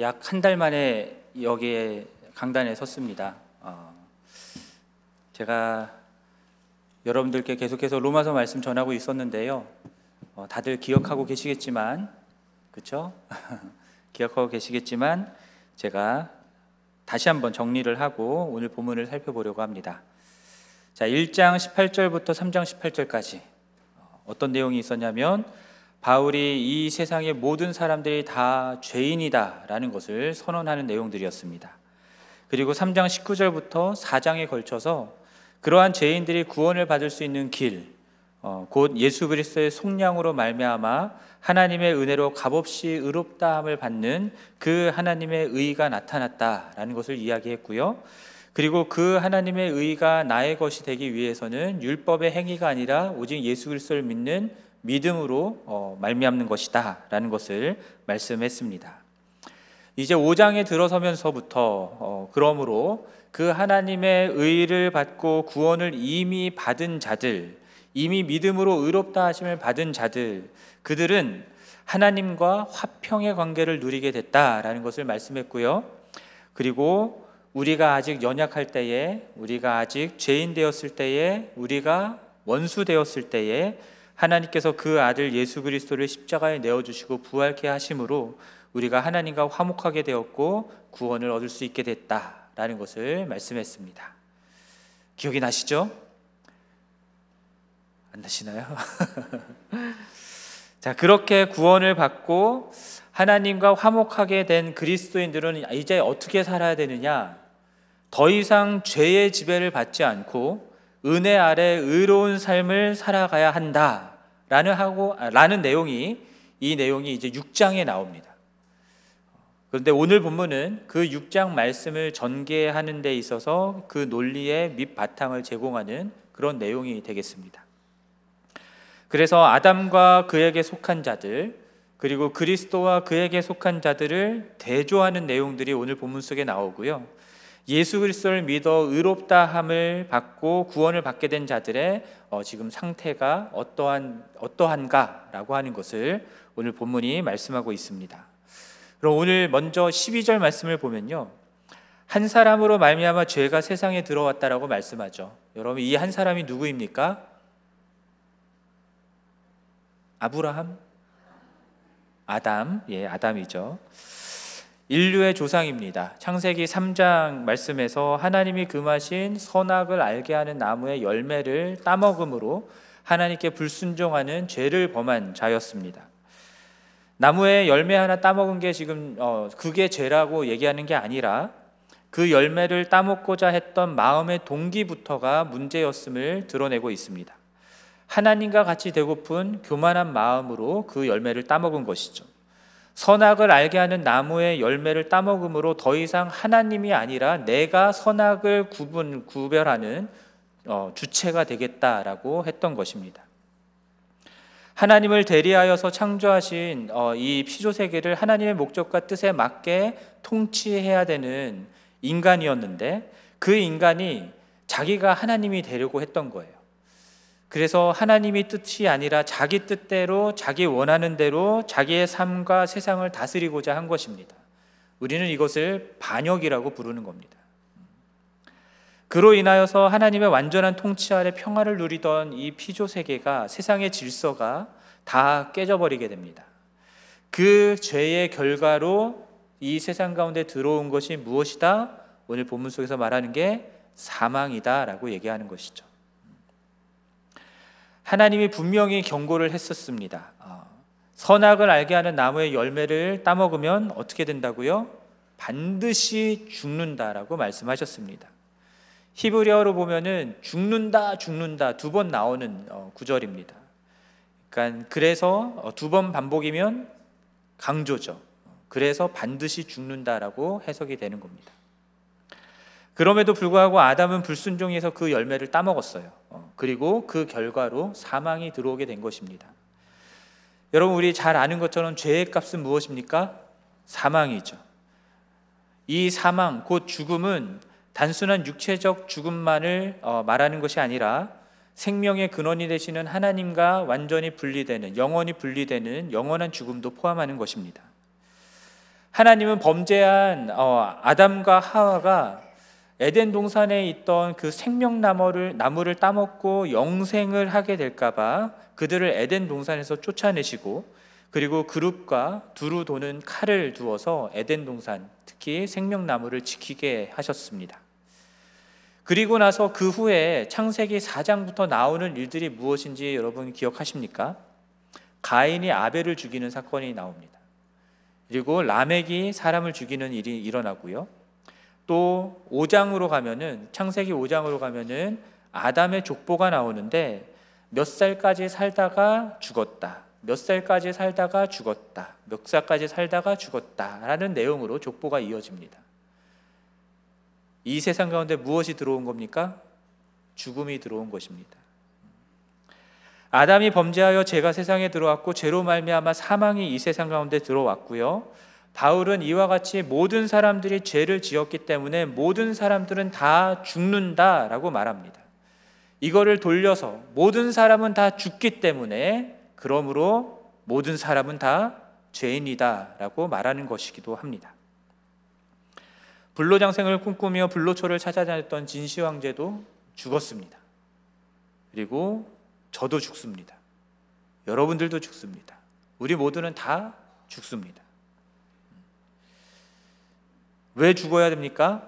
약 한 달 만에 여기에 강단에 섰습니다. 제가 여러분들께 계속해서 로마서 말씀 전하고 있었는데요. 다들 기억하고 계시겠지만, 그렇죠? 기억하고 계시겠지만 제가 다시 한번 정리를 하고 오늘 본문을 살펴보려고 합니다. 자, 1장 18절부터 3장 18절까지 어떤 내용이 있었냐면, 바울이 이 세상의 모든 사람들이 다 죄인이다 라는 것을 선언하는 내용들이었습니다. 그리고 3장 19절부터 4장에 걸쳐서 그러한 죄인들이 구원을 받을 수 있는 길, 곧 예수 그리스도의 속량으로 말미암아 하나님의 은혜로 값없이 의롭다함을 받는 그 하나님의 의의가 나타났다라는 것을 이야기했고요. 그리고 그 하나님의 의의가 나의 것이 되기 위해서는 율법의 행위가 아니라 오직 예수 그리스도를 믿는 믿음으로 말미암는 것이다 라는 것을 말씀했습니다. 이제 5장에 들어서면서부터 그러므로 그 하나님의 의의를 받고 구원을 이미 받은 자들, 이미 믿음으로 의롭다 하심을 받은 자들, 그들은 하나님과 화평의 관계를 누리게 됐다라는 것을 말씀했고요. 그리고 우리가 아직 연약할 때에, 우리가 아직 죄인 되었을 때에, 우리가 원수 되었을 때에 하나님께서 그 아들 예수 그리스도를 십자가에 내어주시고 부활케 하심으로 우리가 하나님과 화목하게 되었고 구원을 얻을 수 있게 됐다라는 것을 말씀했습니다. 기억이 나시죠? 안 나시나요? 자, 그렇게 구원을 받고 하나님과 화목하게 된 그리스도인들은 이제 어떻게 살아야 되느냐? 더 이상 죄의 지배를 받지 않고 은혜 아래 의로운 삶을 살아가야 한다 라는 내용이, 이 내용이 이제 6장에 나옵니다. 그런데 오늘 본문은 그 6장 말씀을 전개하는 데 있어서 그 논리의 밑바탕을 제공하는 그런 내용이 되겠습니다. 그래서 아담과 그에게 속한 자들, 그리고 그리스도와 그에게 속한 자들을 대조하는 내용들이 오늘 본문 속에 나오고요. 예수 그리스도를 믿어 의롭다함을 받고 구원을 받게 된 자들의 지금 상태가 어떠한가라고 하는 것을 오늘 본문이 말씀하고 있습니다. 그럼 오늘 먼저 12절 말씀을 보면요, 한 사람으로 말미암아 죄가 세상에 들어왔다라고 말씀하죠. 여러분, 이 한 사람이 누구입니까? 아브라함? 아담? 예, 아담이죠. 인류의 조상입니다. 창세기 3장 말씀에서 하나님이 금하신 선악을 알게 하는 나무의 열매를 따먹음으로 하나님께 불순종하는 죄를 범한 자였습니다. 나무의 열매 하나 따먹은 게 지금 그게 죄라고 얘기하는 게 아니라 그 열매를 따먹고자 했던 마음의 동기부터가 문제였음을 드러내고 있습니다. 하나님과 같이 되고픈 교만한 마음으로 그 열매를 따먹은 것이죠. 선악을 알게 하는 나무의 열매를 따먹음으로 더 이상 하나님이 아니라 내가 선악을 구별하는 주체가 되겠다라고 했던 것입니다. 하나님을 대리하여서 창조하신 이 피조세계를 하나님의 목적과 뜻에 맞게 통치해야 되는 인간이었는데, 그 인간이 자기가 하나님이 되려고 했던 거예요. 그래서 하나님이 뜻이 아니라 자기 뜻대로, 자기 원하는 대로 자기의 삶과 세상을 다스리고자 한 것입니다. 우리는 이것을 반역이라고 부르는 겁니다. 그로 인하여서 하나님의 완전한 통치 아래 평화를 누리던 이 피조세계가, 세상의 질서가 다 깨져버리게 됩니다. 그 죄의 결과로 이 세상 가운데 들어온 것이 무엇이다? 오늘 본문 속에서 말하는 게 사망이다 라고 얘기하는 것이죠. 하나님이 분명히 경고를 했었습니다. 선악을 알게 하는 나무의 열매를 따먹으면 어떻게 된다고요? 반드시 죽는다라고 말씀하셨습니다. 히브리어로 보면은 죽는다 두 번 나오는 구절입니다. 그러니까 그래서 두 번 반복이면 강조죠. 그래서 반드시 죽는다라고 해석이 되는 겁니다. 그럼에도 불구하고 아담은 불순종해서 그 열매를 따먹었어요. 그리고 그 결과로 사망이 들어오게 된 것입니다. 여러분, 우리 잘 아는 것처럼 죄의 값은 무엇입니까? 사망이죠. 이 사망, 곧 죽음은 단순한 육체적 죽음만을 말하는 것이 아니라 생명의 근원이 되시는 하나님과 완전히 분리되는, 영원히 분리되는 영원한 죽음도 포함하는 것입니다. 하나님은 범죄한 아담과 하와가 에덴 동산에 있던 그 생명나무를 따먹고 영생을 하게 될까봐 그들을 에덴 동산에서 쫓아내시고, 그리고 그룹과 두루 도는 칼을 두어서 에덴 동산, 특히 생명나무를 지키게 하셨습니다. 그리고 나서 그 후에 창세기 4장부터 나오는 일들이 무엇인지 여러분 기억하십니까? 가인이 아벨을 죽이는 사건이 나옵니다. 그리고 라멕이 사람을 죽이는 일이 일어나고요. 또 5장으로 가면은, 창세기 5장으로 가면은 아담의 족보가 나오는데, 몇 살까지 살다가 죽었다, 몇 살까지 살다가 죽었다, 몇 살까지 살다가 죽었다 라는 내용으로 족보가 이어집니다. 이 세상 가운데 무엇이 들어온 겁니까? 죽음이 들어온 것입니다. 아담이 범죄하여 죄가 세상에 들어왔고, 죄로 말미암아 사망이 이 세상 가운데 들어왔고요. 바울은 이와 같이 모든 사람들이 죄를 지었기 때문에 모든 사람들은 다 죽는다라고 말합니다. 이거를 돌려서 모든 사람은 다 죽기 때문에 그러므로 모든 사람은 다 죄인이다라고 말하는 것이기도 합니다. 불로장생을 꿈꾸며 불로초를 찾아다녔던 진시 황제도 죽었습니다. 그리고 저도 죽습니다. 여러분들도 죽습니다. 우리 모두는 다 죽습니다. 왜 죽어야 됩니까?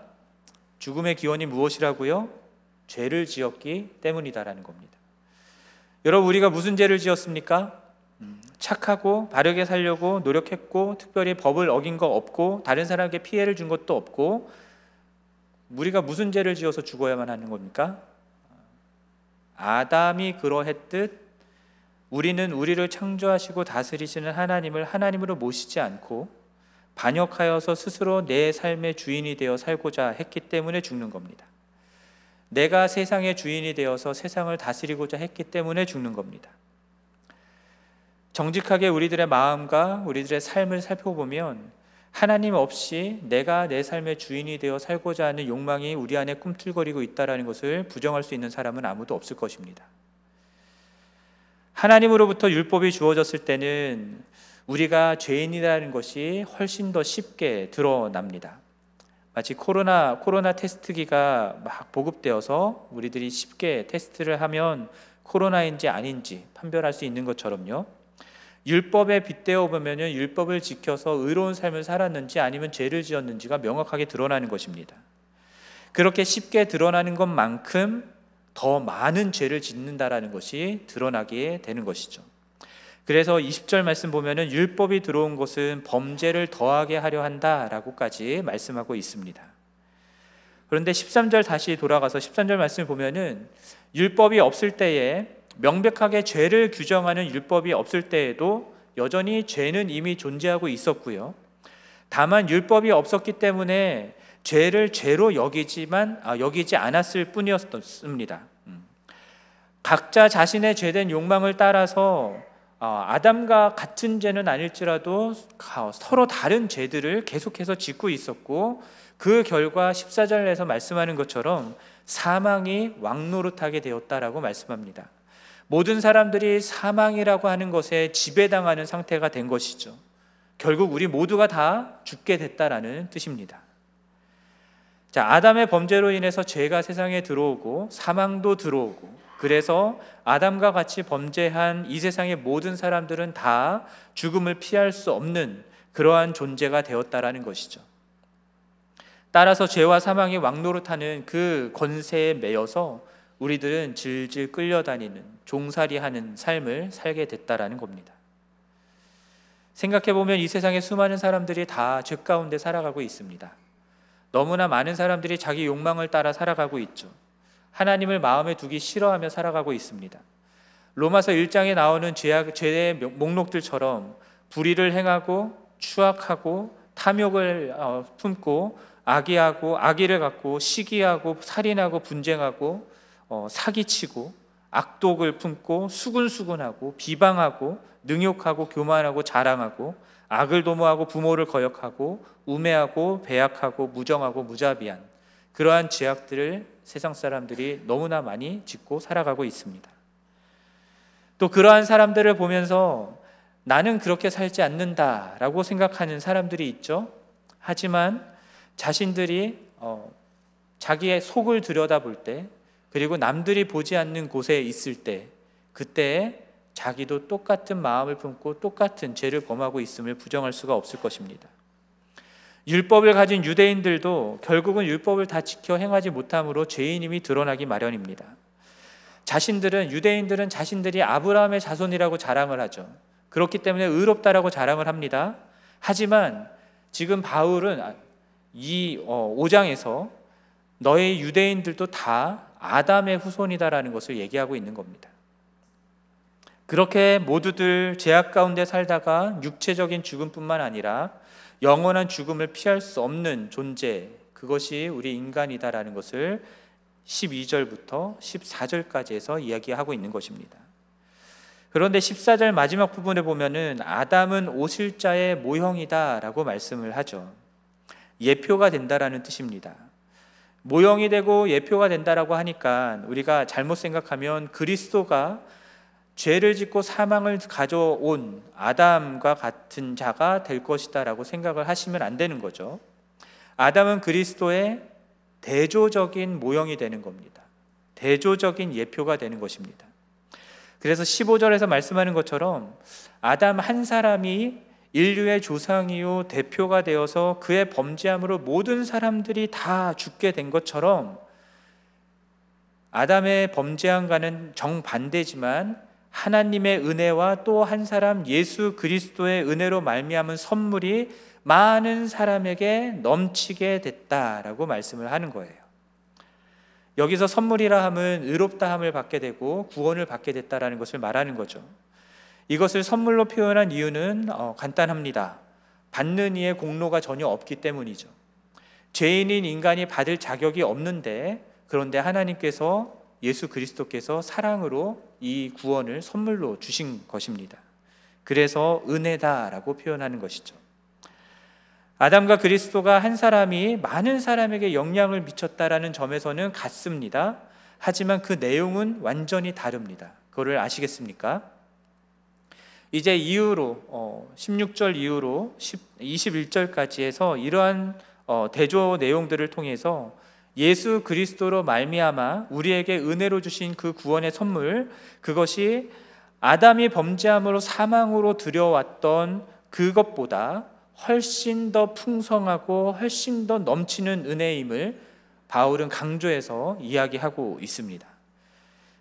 죽음의 기원이 무엇이라고요? 죄를 지었기 때문이다라는 겁니다. 여러분, 우리가 무슨 죄를 지었습니까? 착하고 바르게 살려고 노력했고, 특별히 법을 어긴 거 없고, 다른 사람에게 피해를 준 것도 없고, 우리가 무슨 죄를 지어서 죽어야만 하는 겁니까? 아담이 그러했듯 우리는 우리를 창조하시고 다스리시는 하나님을 하나님으로 모시지 않고 반역하여서 스스로 내 삶의 주인이 되어 살고자 했기 때문에 죽는 겁니다. 내가 세상의 주인이 되어서 세상을 다스리고자 했기 때문에 죽는 겁니다. 정직하게 우리들의 마음과 우리들의 삶을 살펴보면 하나님 없이 내가 내 삶의 주인이 되어 살고자 하는 욕망이 우리 안에 꿈틀거리고 있다는 것을 부정할 수 있는 사람은 아무도 없을 것입니다. 하나님으로부터 율법이 주어졌을 때는 우리가 죄인이라는 것이 훨씬 더 쉽게 드러납니다. 마치 코로나 테스트기가 막 보급되어서 우리들이 쉽게 테스트를 하면 코로나인지 아닌지 판별할 수 있는 것처럼요. 율법에 빗대어 보면 율법을 지켜서 의로운 삶을 살았는지 아니면 죄를 지었는지가 명확하게 드러나는 것입니다. 그렇게 쉽게 드러나는 것만큼 더 많은 죄를 짓는다라는 것이 드러나게 되는 것이죠. 그래서 20절 말씀 보면은 율법이 들어온 것은 범죄를 더하게 하려 한다라고까지 말씀하고 있습니다. 그런데 13절 다시 돌아가서 13절 말씀을 보면은 율법이 없을 때에, 명백하게 죄를 규정하는 율법이 없을 때에도 여전히 죄는 이미 존재하고 있었고요. 다만 율법이 없었기 때문에 죄를 죄로 여기지 않았을 뿐이었습니다. 각자 자신의 죄된 욕망을 따라서 아담과 같은 죄는 아닐지라도 서로 다른 죄들을 계속해서 짓고 있었고, 그 결과 14절에서 말씀하는 것처럼 사망이 왕노릇하게 되었다라고 말씀합니다. 모든 사람들이 사망이라고 하는 것에 지배당하는 상태가 된 것이죠. 결국 우리 모두가 다 죽게 됐다라는 뜻입니다. 자, 아담의 범죄로 인해서 죄가 세상에 들어오고 사망도 들어오고, 그래서 아담과 같이 범죄한 이 세상의 모든 사람들은 다 죽음을 피할 수 없는 그러한 존재가 되었다라는 것이죠. 따라서 죄와 사망이 왕노릇하는 그 권세에 매여서 우리들은 질질 끌려다니는, 종살이하는 삶을 살게 됐다라는 겁니다. 생각해보면 이 세상의 수많은 사람들이 다 죄 가운데 살아가고 있습니다. 너무나 많은 사람들이 자기 욕망을 따라 살아가고 있죠. 하나님을 마음에 두기 싫어하며 살아가고 있습니다. 로마서 1장에 나오는 죄의 목록들처럼 불의를 행하고 추악하고 탐욕을 품고 악의하고 악의를 갖고 시기하고 살인하고 분쟁하고 사기치고 악독을 품고 수군수군하고 비방하고 능욕하고 교만하고 자랑하고 악을 도모하고 부모를 거역하고 우매하고 배약하고 무정하고 무자비한 그러한 죄악들을 세상 사람들이 너무나 많이 짓고 살아가고 있습니다. 또 그러한 사람들을 보면서 나는 그렇게 살지 않는다라고 생각하는 사람들이 있죠. 하지만 자신들이 자기의 속을 들여다볼 때, 그리고 남들이 보지 않는 곳에 있을 때, 그때에 자기도 똑같은 마음을 품고 똑같은 죄를 범하고 있음을 부정할 수가 없을 것입니다. 율법을 가진 유대인들도 결국은 율법을 다 지켜 행하지 못함으로 죄인임이 드러나기 마련입니다. 유대인들은 자신들이 아브라함의 자손이라고 자랑을 하죠. 그렇기 때문에 의롭다라고 자랑을 합니다. 하지만 지금 바울은 이 5장에서 너희 유대인들도 다 아담의 후손이다라는 것을 얘기하고 있는 겁니다. 그렇게 모두들 죄악 가운데 살다가 육체적인 죽음뿐만 아니라 영원한 죽음을 피할 수 없는 존재, 그것이 우리 인간이다라는 것을 12절부터 14절까지에서 이야기하고 있는 것입니다. 그런데 14절 마지막 부분에 보면은 아담은 오실자의 모형이다라고 말씀을 하죠. 예표가 된다라는 뜻입니다. 모형이 되고 예표가 된다라고 하니까 우리가 잘못 생각하면 그리스도가 죄를 짓고 사망을 가져온 아담과 같은 자가 될 것이다 라고 생각을 하시면 안 되는 거죠. 아담은 그리스도의 대조적인 모형이 되는 겁니다. 대조적인 예표가 되는 것입니다. 그래서 15절에서 말씀하는 것처럼 아담 한 사람이 인류의 조상이요 대표가 되어서 그의 범죄함으로 모든 사람들이 다 죽게 된 것처럼, 아담의 범죄함과는 정반대지만 하나님의 은혜와 또 한 사람 예수 그리스도의 은혜로 말미암은 선물이 많은 사람에게 넘치게 됐다라고 말씀을 하는 거예요. 여기서 선물이라 함은 의롭다함을 받게 되고 구원을 받게 됐다라는 것을 말하는 거죠. 이것을 선물로 표현한 이유는 간단합니다. 받는 이의 공로가 전혀 없기 때문이죠. 죄인인 인간이 받을 자격이 없는데, 그런데 하나님께서, 예수 그리스도께서 사랑으로 이 구원을 선물로 주신 것입니다. 그래서 은혜다라고 표현하는 것이죠. 아담과 그리스도가 한 사람이 많은 사람에게 영향을 미쳤다라는 점에서는 같습니다. 하지만 그 내용은 완전히 다릅니다. 그거를 아시겠습니까? 이제 이후로 16절 이후로 21절까지 해서 이러한 대조 내용들을 통해서 예수 그리스도로 말미암아 우리에게 은혜로 주신 그 구원의 선물, 그것이 아담이 범죄함으로 사망으로 들여왔던 그것보다 훨씬 더 풍성하고 훨씬 더 넘치는 은혜임을 바울은 강조해서 이야기하고 있습니다.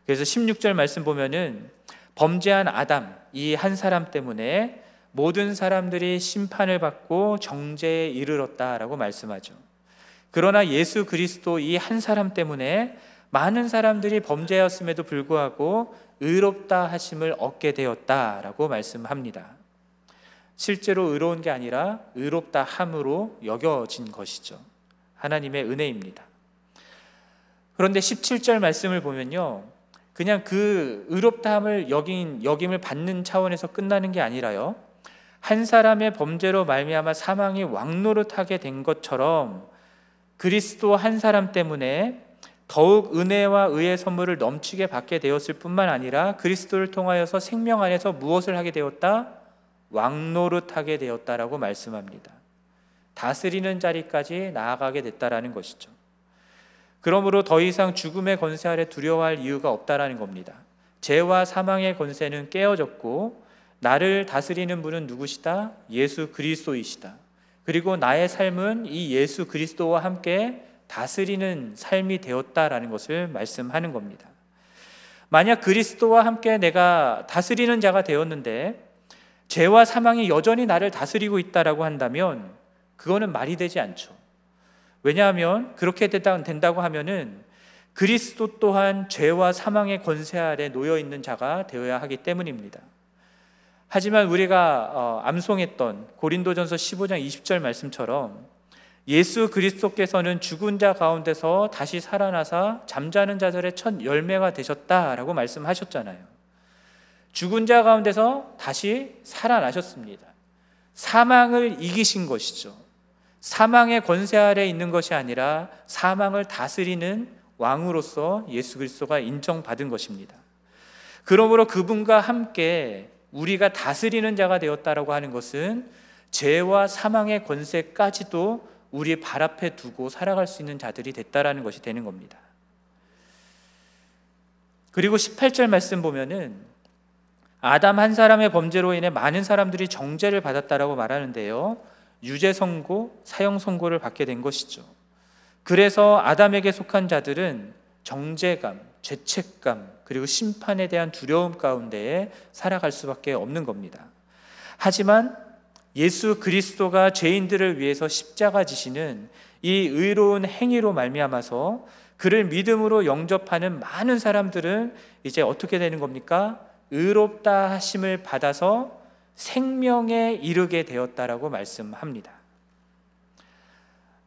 그래서 16절 말씀 보면은 범죄한 아담, 이 한 사람 때문에 모든 사람들이 심판을 받고 정죄에 이르렀다라고 말씀하죠. 그러나 예수 그리스도 이 한 사람 때문에 많은 사람들이 범죄였음에도 불구하고 의롭다 하심을 얻게 되었다라고 말씀합니다. 실제로 의로운 게 아니라 의롭다 함으로 여겨진 것이죠. 하나님의 은혜입니다. 그런데 17절 말씀을 보면요, 그냥 그 의롭다함을 여김을 받는 차원에서 끝나는 게 아니라요, 한 사람의 범죄로 말미암아 사망이 왕노릇하게 된 것처럼 그리스도 한 사람 때문에 더욱 은혜와 의의 선물을 넘치게 받게 되었을 뿐만 아니라 그리스도를 통하여서 생명 안에서 무엇을 하게 되었다? 왕노릇하게 되었다라고 말씀합니다. 다스리는 자리까지 나아가게 됐다라는 것이죠. 그러므로 더 이상 죽음의 권세 아래 두려워할 이유가 없다라는 겁니다. 죄와 사망의 권세는 깨어졌고, 나를 다스리는 분은 누구시다? 예수 그리스도이시다. 그리고 나의 삶은 이 예수 그리스도와 함께 다스리는 삶이 되었다라는 것을 말씀하는 겁니다. 만약 그리스도와 함께 내가 다스리는 자가 되었는데 죄와 사망이 여전히 나를 다스리고 있다라고 한다면 그거는 말이 되지 않죠. 왜냐하면 그렇게 된다고 하면은 그리스도 또한 죄와 사망의 권세 아래 놓여 있는 자가 되어야 하기 때문입니다. 하지만 우리가 암송했던 고린도전서 15장 20절 말씀처럼 예수 그리스도께서는 죽은 자 가운데서 다시 살아나사 잠자는 자들의 첫 열매가 되셨다라고 말씀하셨잖아요. 죽은 자 가운데서 다시 살아나셨습니다. 사망을 이기신 것이죠. 사망의 권세 아래 있는 것이 아니라 사망을 다스리는 왕으로서 예수 그리스도가 인정받은 것입니다. 그러므로 그분과 함께 우리가 다스리는 자가 되었다라고 하는 것은 죄와 사망의 권세까지도 우리의 발 앞에 두고 살아갈 수 있는 자들이 됐다라는 것이 되는 겁니다. 그리고 18절 말씀 보면은 아담 한 사람의 범죄로 인해 많은 사람들이 정죄를 받았다라고 말하는데요, 유죄 선고, 사형 선고를 받게 된 것이죠. 그래서 아담에게 속한 자들은 정죄감, 죄책감, 그리고 심판에 대한 두려움 가운데에 살아갈 수밖에 없는 겁니다. 하지만 예수 그리스도가 죄인들을 위해서 십자가 지시는 이 의로운 행위로 말미암아서 그를 믿음으로 영접하는 많은 사람들은 이제 어떻게 되는 겁니까? 의롭다 하심을 받아서 생명에 이르게 되었다라고 말씀합니다.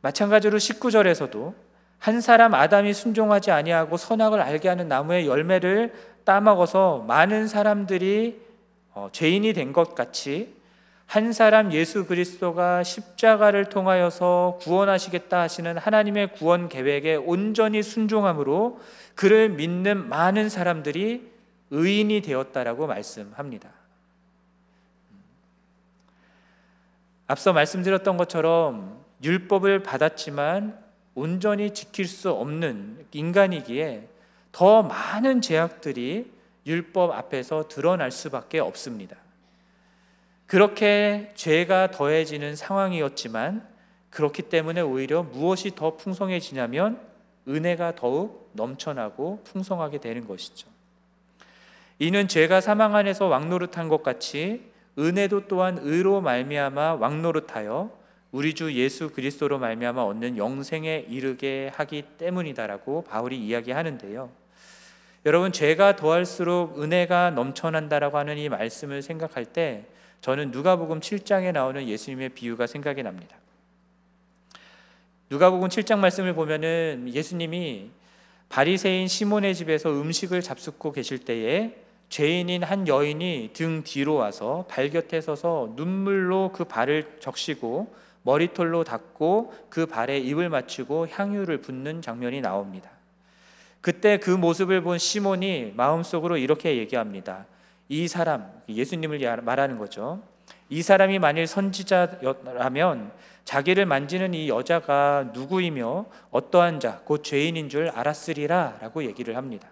마찬가지로 19절에서도 한 사람 아담이 순종하지 아니하고 선악을 알게 하는 나무의 열매를 따먹어서 많은 사람들이 죄인이 된 것 같이 한 사람 예수 그리스도가 십자가를 통하여서 구원하시겠다 하시는 하나님의 구원 계획에 온전히 순종함으로 그를 믿는 많은 사람들이 의인이 되었다라고 말씀합니다. 앞서 말씀드렸던 것처럼 율법을 받았지만 온전히 지킬 수 없는 인간이기에 더 많은 제약들이 율법 앞에서 드러날 수밖에 없습니다. 그렇게 죄가 더해지는 상황이었지만 그렇기 때문에 오히려 무엇이 더 풍성해지냐면 은혜가 더욱 넘쳐나고 풍성하게 되는 것이죠. 이는 죄가 사망 안에서 왕노릇한 것 같이 은혜도 또한 의로 말미암아 왕노릇하여 우리 주 예수 그리스도로 말미암아 얻는 영생에 이르게 하기 때문이다라고 바울이 이야기하는데요, 여러분 죄가 더할수록 은혜가 넘쳐난다라고 하는 이 말씀을 생각할 때 저는 누가복음 7장에 나오는 예수님의 비유가 생각이 납니다. 누가복음 7장 말씀을 보면은 예수님이 바리새인 시몬의 집에서 음식을 잡숫고 계실 때에 죄인인 한 여인이 등 뒤로 와서 발곁에 서서 눈물로 그 발을 적시고 머리털로 닦고 그 발에 입을 맞추고 향유를 붓는 장면이 나옵니다. 그때 그 모습을 본 시몬이 마음속으로 이렇게 얘기합니다. 이 사람, 예수님을 말하는 거죠. 이 사람이 만일 선지자라면 자기를 만지는 이 여자가 누구이며 어떠한 자, 곧 죄인인 줄 알았으리라 라고 얘기를 합니다.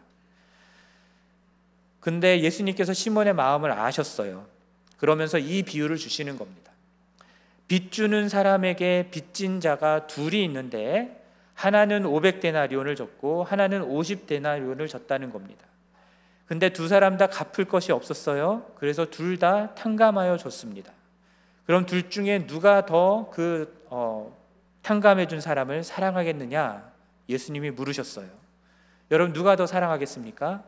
근데 예수님께서 시몬의 마음을 아셨어요. 그러면서 이 비유를 주시는 겁니다. 빚 주는 사람에게 빚진 자가 둘이 있는데 하나는 500데나리온을 졌고 하나는 50데나리온을 졌다는 겁니다. 근데 두 사람 다 갚을 것이 없었어요. 그래서 둘 다 탕감하여 줬습니다. 그럼 둘 중에 누가 더 그 탕감해 준 사람을 사랑하겠느냐? 예수님이 물으셨어요. 여러분 누가 더 사랑하겠습니까?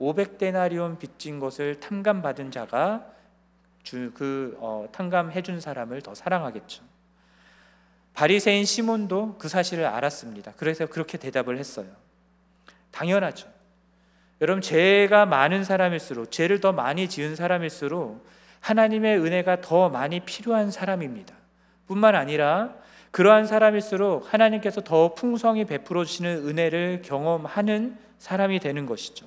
500데나리온 빚진 것을 탕감받은 자가 탕감해준 사람을 더 사랑하겠죠. 바리새인 시몬도 그 사실을 알았습니다. 그래서 그렇게 대답을 했어요. 당연하죠. 여러분 죄가 많은 사람일수록, 죄를 더 많이 지은 사람일수록 하나님의 은혜가 더 많이 필요한 사람입니다. 뿐만 아니라 그러한 사람일수록 하나님께서 더 풍성히 베풀어 주시는 은혜를 경험하는 사람이 되는 것이죠.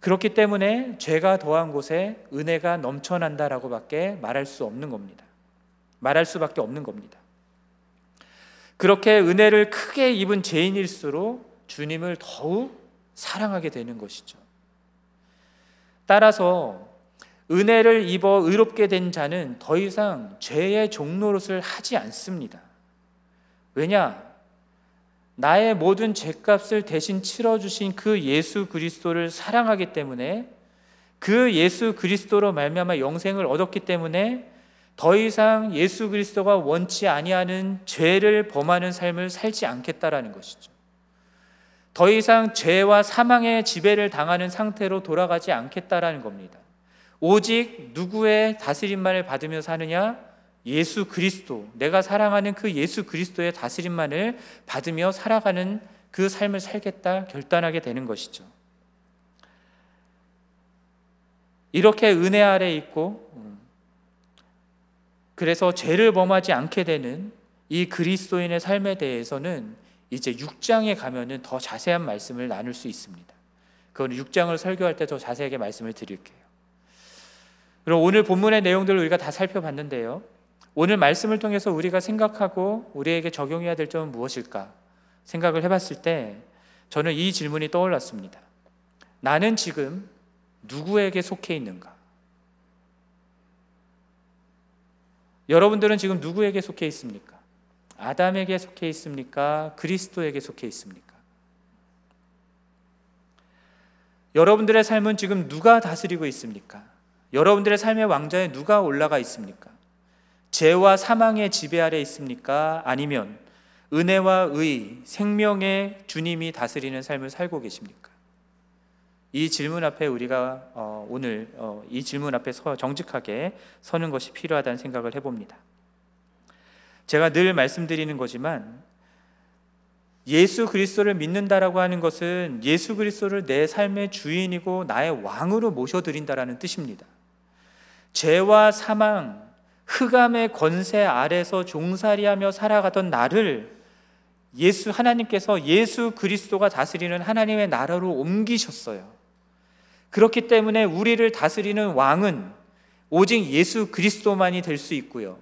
그렇기 때문에 죄가 더한 곳에 은혜가 넘쳐난다라고 밖에 말할 수밖에 없는 겁니다. 그렇게 은혜를 크게 입은 죄인일수록 주님을 더욱 사랑하게 되는 것이죠. 따라서 은혜를 입어 의롭게 된 자는 더 이상 죄의 종노릇을 하지 않습니다. 왜냐? 나의 모든 죄값을 대신 치러주신 그 예수 그리스도를 사랑하기 때문에, 그 예수 그리스도로 말미암아 영생을 얻었기 때문에 더 이상 예수 그리스도가 원치 아니하는 죄를 범하는 삶을 살지 않겠다라는 것이죠. 더 이상 죄와 사망의 지배를 당하는 상태로 돌아가지 않겠다라는 겁니다. 오직 누구의 다스림만을 받으며 사느냐? 예수 그리스도, 내가 사랑하는 그 예수 그리스도의 다스림만을 받으며 살아가는 그 삶을 살겠다 결단하게 되는 것이죠. 이렇게 은혜 아래 있고 그래서 죄를 범하지 않게 되는 이 그리스도인의 삶에 대해서는 이제 6장에 가면은 더 자세한 말씀을 나눌 수 있습니다. 그건 6장을 설교할 때 더 자세하게 말씀을 드릴게요. 그럼 오늘 본문의 내용들을 우리가 다 살펴봤는데요, 오늘 말씀을 통해서 우리가 생각하고 우리에게 적용해야 될 점은 무엇일까 생각을 해봤을 때 저는 이 질문이 떠올랐습니다. 나는 지금 누구에게 속해 있는가? 여러분들은 지금 누구에게 속해 있습니까? 아담에게 속해 있습니까? 그리스도에게 속해 있습니까? 여러분들의 삶은 지금 누가 다스리고 있습니까? 여러분들의 삶의 왕좌에 누가 올라가 있습니까? 죄와 사망의 지배 아래 있습니까? 아니면 은혜와 의, 생명의 주님이 다스리는 삶을 살고 계십니까? 이 질문 앞에 우리가 오늘 이 질문 앞에 정직하게 서는 것이 필요하다는 생각을 해봅니다. 제가 늘 말씀드리는 거지만 예수 그리스도를 믿는다라고 하는 것은 예수 그리스도를 내 삶의 주인이고 나의 왕으로 모셔드린다라는 뜻입니다. 죄와 사망, 흑암의 권세 아래서 종살이하며 살아가던 나를 하나님께서 예수 그리스도가 다스리는 하나님의 나라로 옮기셨어요. 그렇기 때문에 우리를 다스리는 왕은 오직 예수 그리스도만이 될 수 있고요,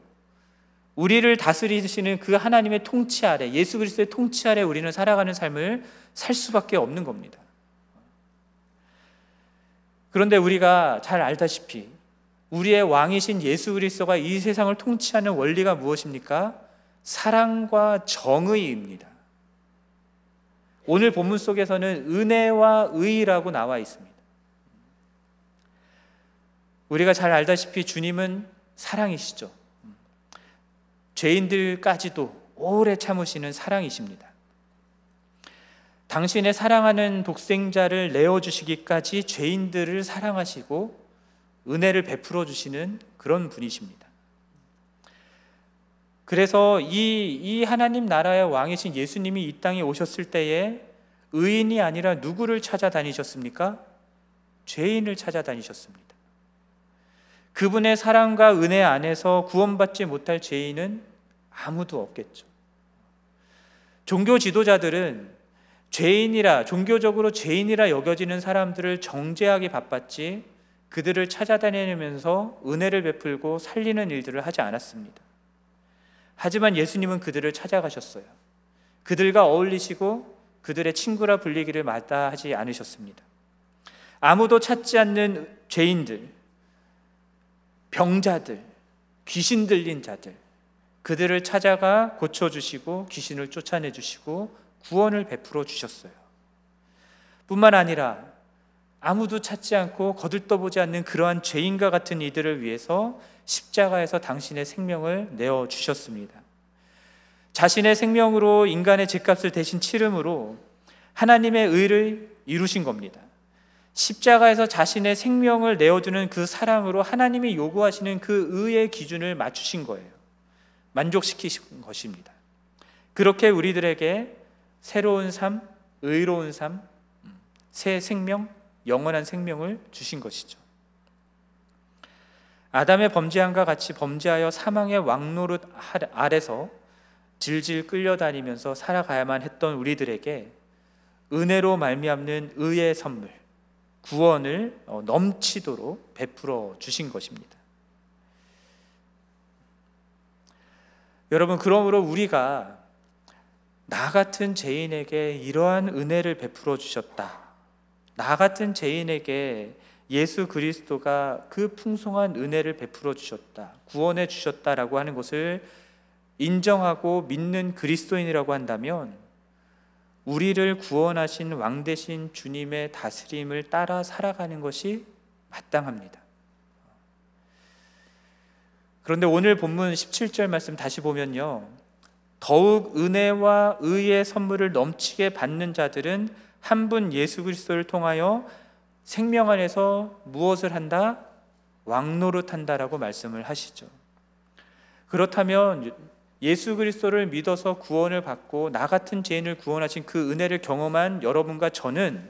우리를 다스리시는 그 하나님의 통치 아래, 예수 그리스도의 통치 아래 우리는 살아가는 삶을 살 수밖에 없는 겁니다. 그런데 우리가 잘 알다시피 우리의 왕이신 예수 그리스도가 이 세상을 통치하는 원리가 무엇입니까? 사랑과 정의입니다. 오늘 본문 속에서는 은혜와 의라고 나와 있습니다. 우리가 잘 알다시피 주님은 사랑이시죠. 죄인들까지도 오래 참으시는 사랑이십니다. 당신의 사랑하는 독생자를 내어주시기까지 죄인들을 사랑하시고 은혜를 베풀어 주시는 그런 분이십니다. 그래서 이 하나님 나라의 왕이신 예수님이 이 땅에 오셨을 때에 의인이 아니라 누구를 찾아다니셨습니까? 죄인을 찾아다니셨습니다. 그분의 사랑과 은혜 안에서 구원받지 못할 죄인은 아무도 없겠죠. 종교 지도자들은 종교적으로 죄인이라 여겨지는 사람들을 정죄하기 바빴지 그들을 찾아다니면서 은혜를 베풀고 살리는 일들을 하지 않았습니다. 하지만 예수님은 그들을 찾아가셨어요. 그들과 어울리시고 그들의 친구라 불리기를 마다하지 않으셨습니다. 아무도 찾지 않는 죄인들, 병자들, 귀신 들린 자들, 그들을 찾아가 고쳐주시고 귀신을 쫓아내주시고 구원을 베풀어 주셨어요. 뿐만 아니라 아무도 찾지 않고 거들떠보지 않는 그러한 죄인과 같은 이들을 위해서 십자가에서 당신의 생명을 내어주셨습니다. 자신의 생명으로 인간의 죄값을 대신 치름으로 하나님의 의를 이루신 겁니다. 십자가에서 자신의 생명을 내어주는 그 사랑으로 하나님이 요구하시는 그 의의 기준을 맞추신 거예요. 만족시키신 것입니다. 그렇게 우리들에게 새로운 삶, 의로운 삶, 새 생명, 영원한 생명을 주신 것이죠. 아담의 범죄함과 같이 범죄하여 사망의 왕노릇 아래서 질질 끌려다니면서 살아가야만 했던 우리들에게 은혜로 말미암는 의의 선물, 구원을 넘치도록 베풀어 주신 것입니다. 여러분, 그러므로 우리가 나 같은 죄인에게 이러한 은혜를 베풀어 주셨다, 나 같은 죄인에게 예수 그리스도가 그 풍성한 은혜를 베풀어 주셨다, 구원해 주셨다라고 하는 것을 인정하고 믿는 그리스도인이라고 한다면 우리를 구원하신 왕 되신 주님의 다스림을 따라 살아가는 것이 마땅합니다. 그런데 오늘 본문 17절 말씀 다시 보면요, 더욱 은혜와 의의 선물을 넘치게 받는 자들은 한 분 예수 그리스도를 통하여 생명 안에서 무엇을 한다? 왕노릇한다라고 말씀을 하시죠. 그렇다면 예수 그리스도를 믿어서 구원을 받고 나 같은 죄인을 구원하신 그 은혜를 경험한 여러분과 저는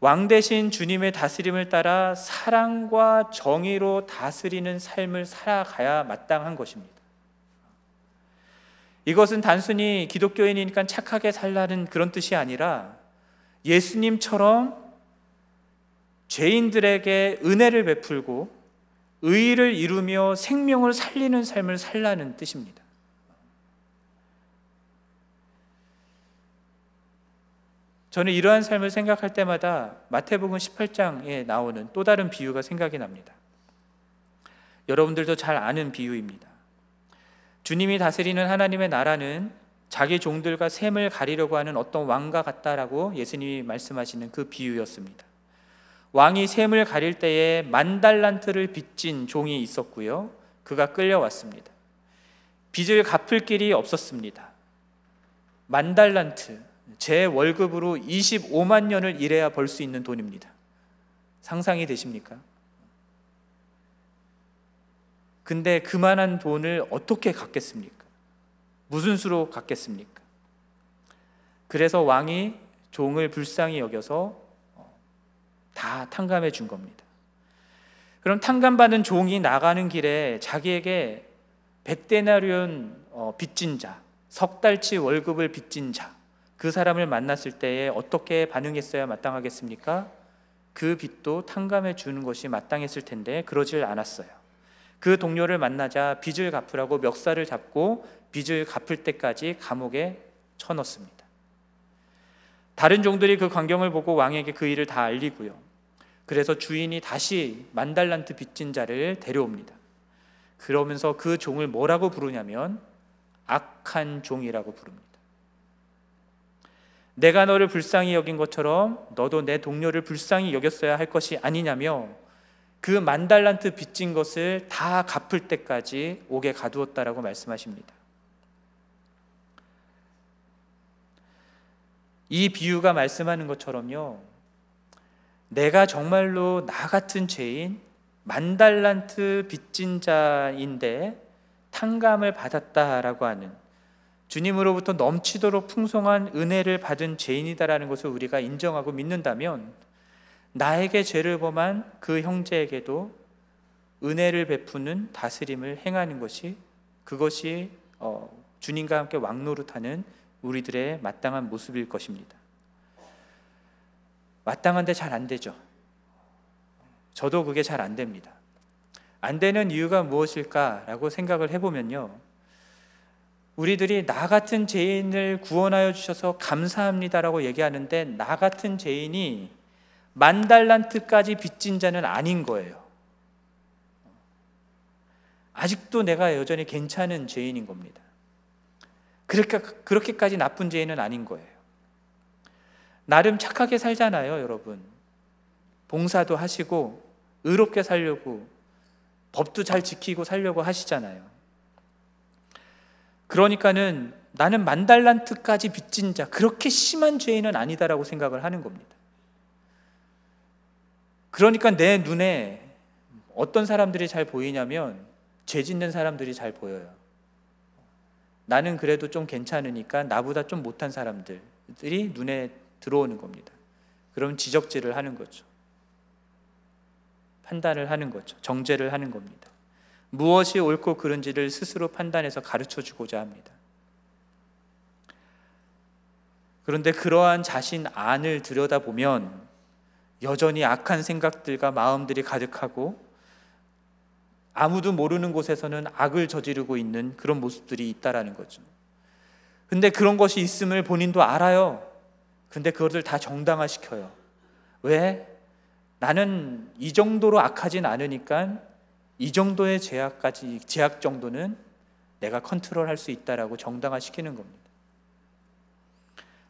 왕 되신 주님의 다스림을 따라 사랑과 정의로 다스리는 삶을 살아가야 마땅한 것입니다. 이것은 단순히 기독교인이니까 착하게 살라는 그런 뜻이 아니라 예수님처럼 죄인들에게 은혜를 베풀고 의의를 이루며 생명을 살리는 삶을 살라는 뜻입니다. 저는 이러한 삶을 생각할 때마다 마태복음 18장에 나오는 또 다른 비유가 생각이 납니다. 여러분들도 잘 아는 비유입니다. 주님이 다스리는 하나님의 나라는 자기 종들과 샘을 가리려고 하는 어떤 왕과 같다라고 예수님이 말씀하시는 그 비유였습니다. 왕이 샘을 가릴 때에 10,000달란트를 빚진 종이 있었고요. 그가 끌려왔습니다. 빚을 갚을 길이 없었습니다. 10,000달란트, 제 월급으로 25만 년을 일해야 벌 수 있는 돈입니다. 상상이 되십니까? 근데 그만한 돈을 어떻게 갚겠습니까? 무슨 수로 갚겠습니까? 그래서 왕이 종을 불쌍히 여겨서 다 탕감해 준 겁니다. 그럼 탕감받은 종이 나가는 길에 자기에게 100데나리온 빚진 자, 10달치 월급을 빚진 자, 그 사람을 만났을 때에 어떻게 반응했어야 마땅하겠습니까? 그 빚도 탕감해 주는 것이 마땅했을 텐데 그러질 않았어요. 그 동료를 만나자 빚을 갚으라고 멱살을 잡고 빚을 갚을 때까지 감옥에 쳐넣습니다. 다른 종들이 그 광경을 보고 왕에게 그 일을 다 알리고요. 그래서 주인이 다시 10,000달란트 빚진 자를 데려옵니다. 그러면서 그 종을 뭐라고 부르냐면 악한 종이라고 부릅니다. 내가 너를 불쌍히 여긴 것처럼 너도 내 동료를 불쌍히 여겼어야 할 것이 아니냐며 그 10,000달란트 빚진 것을 다 갚을 때까지 옥에 가두었다라고 말씀하십니다. 이 비유가 말씀하는 것처럼요, 내가 정말로 나 같은 죄인 10,000달란트 빚진 자인데 탕감을 받았다라고 하는, 주님으로부터 넘치도록 풍성한 은혜를 받은 죄인이다라는 것을 우리가 인정하고 믿는다면 나에게 죄를 범한 그 형제에게도 은혜를 베푸는 다스림을 행하는 것이, 그것이 주님과 함께 왕노릇하는 우리들의 마땅한 모습일 것입니다. 마땅한데 잘 안 되죠. 저도 그게 잘 안 됩니다. 안 되는 이유가 무엇일까라고 생각을 해보면요, 우리들이 나 같은 죄인을 구원하여 주셔서 감사합니다라고 얘기하는데 나 같은 죄인이 10,000달란트까지 빚진 자는 아닌 거예요. 아직도 내가 여전히 괜찮은 죄인인 겁니다. 그렇게까지 나쁜 죄인은 아닌 거예요. 나름 착하게 살잖아요, 여러분. 봉사도 하시고 의롭게 살려고 법도 잘 지키고 살려고 하시잖아요. 그러니까는 나는 10,000달란트까지 빚진 자, 그렇게 심한 죄인은 아니다라고 생각을 하는 겁니다. 그러니까 내 눈에 어떤 사람들이 잘 보이냐면 죄 짓는 사람들이 잘 보여요. 나는 그래도 좀 괜찮으니까 나보다 좀 못한 사람들이 눈에 들어오는 겁니다. 그럼 지적질을 하는 거죠. 판단을 하는 거죠. 정죄를 하는 겁니다. 무엇이 옳고 그른지를 스스로 판단해서 가르쳐주고자 합니다. 그런데 그러한 자신 안을 들여다보면 여전히 악한 생각들과 마음들이 가득하고 아무도 모르는 곳에서는 악을 저지르고 있는 그런 모습들이 있다라는 거죠. 근데 그런 것이 있음을 본인도 알아요. 근데 그것을 다 정당화시켜요. 왜? 나는 이 정도로 악하진 않으니까 이 정도의 죄악 정도는 내가 컨트롤할 수 있다라고 정당화시키는 겁니다.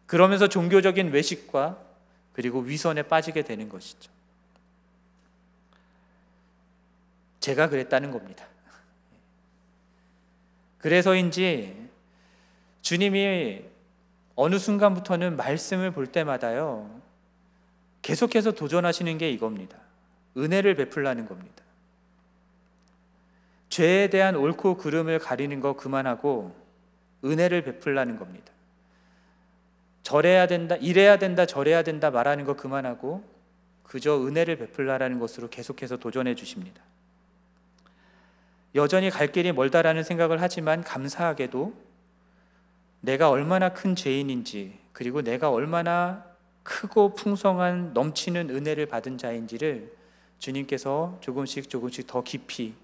그러면서 종교적인 외식과 그리고 위선에 빠지게 되는 것이죠. 제가 그랬다는 겁니다. 그래서인지 주님이 어느 순간부터는 말씀을 볼 때마다요, 계속해서 도전하시는 게 이겁니다. 은혜를 베풀라는 겁니다. 죄에 대한 옳고 그름을 가리는 거 그만하고 은혜를 베풀라는 겁니다. 절해야 된다, 이래야 된다, 저래야 된다 말하는 거 그만하고 그저 은혜를 베풀라라는 것으로 계속해서 도전해 주십니다. 여전히 갈 길이 멀다라는 생각을 하지만 감사하게도 내가 얼마나 큰 죄인인지, 그리고 내가 얼마나 크고 풍성한 넘치는 은혜를 받은 자인지를 주님께서 조금씩 조금씩 더 깊이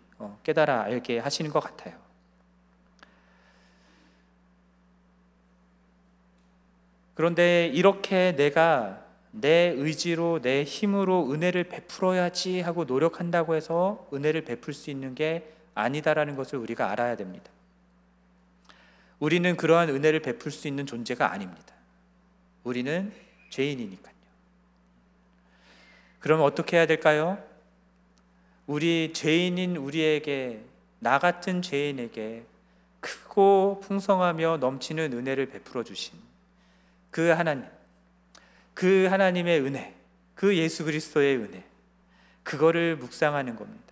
깨달아 알게 하시는 것 같아요. 그런데 이렇게 내가 내 의지로 내 힘으로 은혜를 베풀어야지 하고 노력한다고 해서 은혜를 베풀 수 있는 게 아니다라는 것을 우리가 알아야 됩니다. 우리는 그러한 은혜를 베풀 수 있는 존재가 아닙니다. 우리는 죄인이니까요. 그럼 어떻게 해야 될까요? 우리 죄인인 우리에게, 나 같은 죄인에게 크고 풍성하며 넘치는 은혜를 베풀어 주신 그 하나님, 그 하나님의 은혜, 그 예수 그리스도의 은혜, 그거를 묵상하는 겁니다.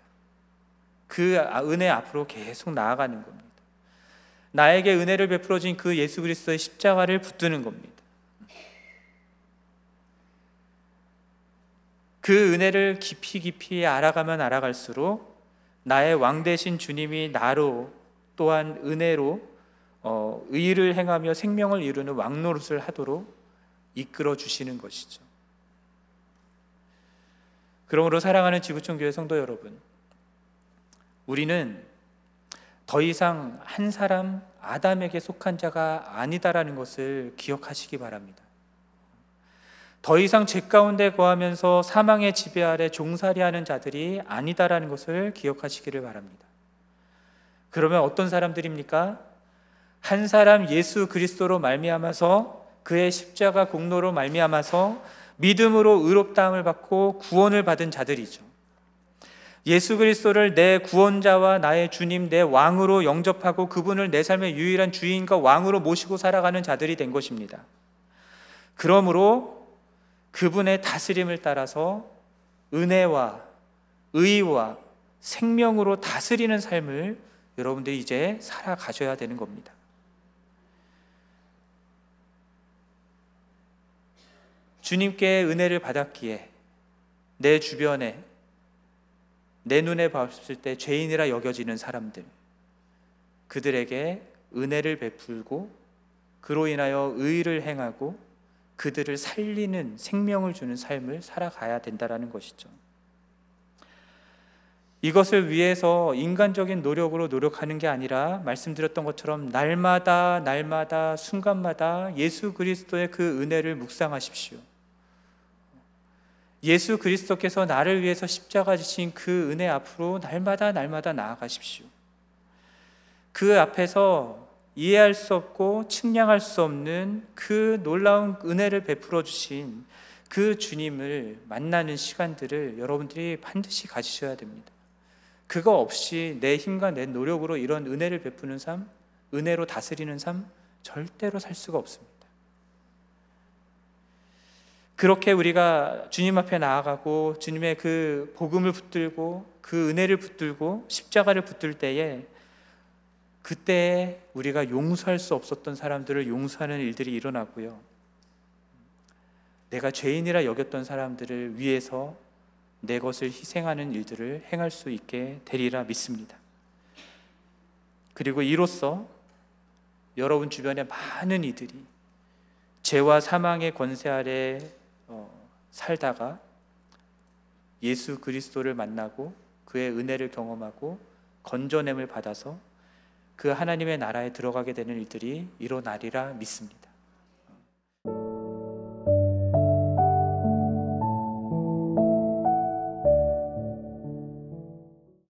그 은혜 앞으로 계속 나아가는 겁니다. 나에게 은혜를 베풀어 준 그 예수 그리스도의 십자가를 붙드는 겁니다. 그 은혜를 깊이 깊이 알아가면 알아갈수록 나의 왕 되신 주님이 나로 또한 은혜로 의의를 행하며 생명을 이루는 왕노릇을 하도록 이끌어 주시는 것이죠. 그러므로 사랑하는 지구촌 교회 성도 여러분, 우리는 더 이상 한 사람 아담에게 속한 자가 아니다라는 것을 기억하시기 바랍니다. 더 이상 죄 가운데 거하면서 사망의 지배 아래 종살이하는 자들이 아니다라는 것을 기억하시기를 바랍니다. 그러면 어떤 사람들입니까? 한 사람 예수 그리스도로 말미암아서, 그의 십자가 공로로 말미암아서 믿음으로 의롭다함을 받고 구원을 받은 자들이죠. 예수 그리스도를 내 구원자와 나의 주님, 내 왕으로 영접하고 그분을 내 삶의 유일한 주인과 왕으로 모시고 살아가는 자들이 된 것입니다. 그러므로 그분의 다스림을 따라서 은혜와 의와 생명으로 다스리는 삶을 여러분들이 이제 살아가셔야 되는 겁니다. 주님께 은혜를 받았기에 내 주변에, 내 눈에 봤을 때 죄인이라 여겨지는 사람들, 그들에게 은혜를 베풀고 그로 인하여 의의를 행하고 그들을 살리는, 생명을 주는 삶을 살아가야 된다라는 것이죠. 이것을 위해서 인간적인 노력으로 노력하는 게 아니라, 말씀드렸던 것처럼 날마다 순간마다 예수 그리스도의 그 은혜를 묵상하십시오. 예수 그리스도께서 나를 위해서 십자가 지신 그 은혜 앞으로 날마다 나아가십시오. 그 앞에서 이해할 수 없고 측량할 수 없는 그 놀라운 은혜를 베풀어 주신 그 주님을 만나는 시간들을 여러분들이 반드시 가지셔야 됩니다. 그거 없이 내 힘과 내 노력으로 이런 은혜를 베푸는 삶, 은혜로 다스리는 삶, 절대로 살 수가 없습니다. 그렇게 우리가 주님 앞에 나아가고 주님의 그 복음을 붙들고 그 은혜를 붙들고 십자가를 붙들 때에, 그때에 우리가 용서할 수 없었던 사람들을 용서하는 일들이 일어나고요, 내가 죄인이라 여겼던 사람들을 위해서 내 것을 희생하는 일들을 행할 수 있게 되리라 믿습니다. 그리고 이로써 여러분 주변에 많은 이들이 죄와 사망의 권세 아래 살다가 예수 그리스도를 만나고 그의 은혜를 경험하고 건져냄을 받아서 그 하나님의 나라에 들어가게 되는 일들이 일어나리라 믿습니다.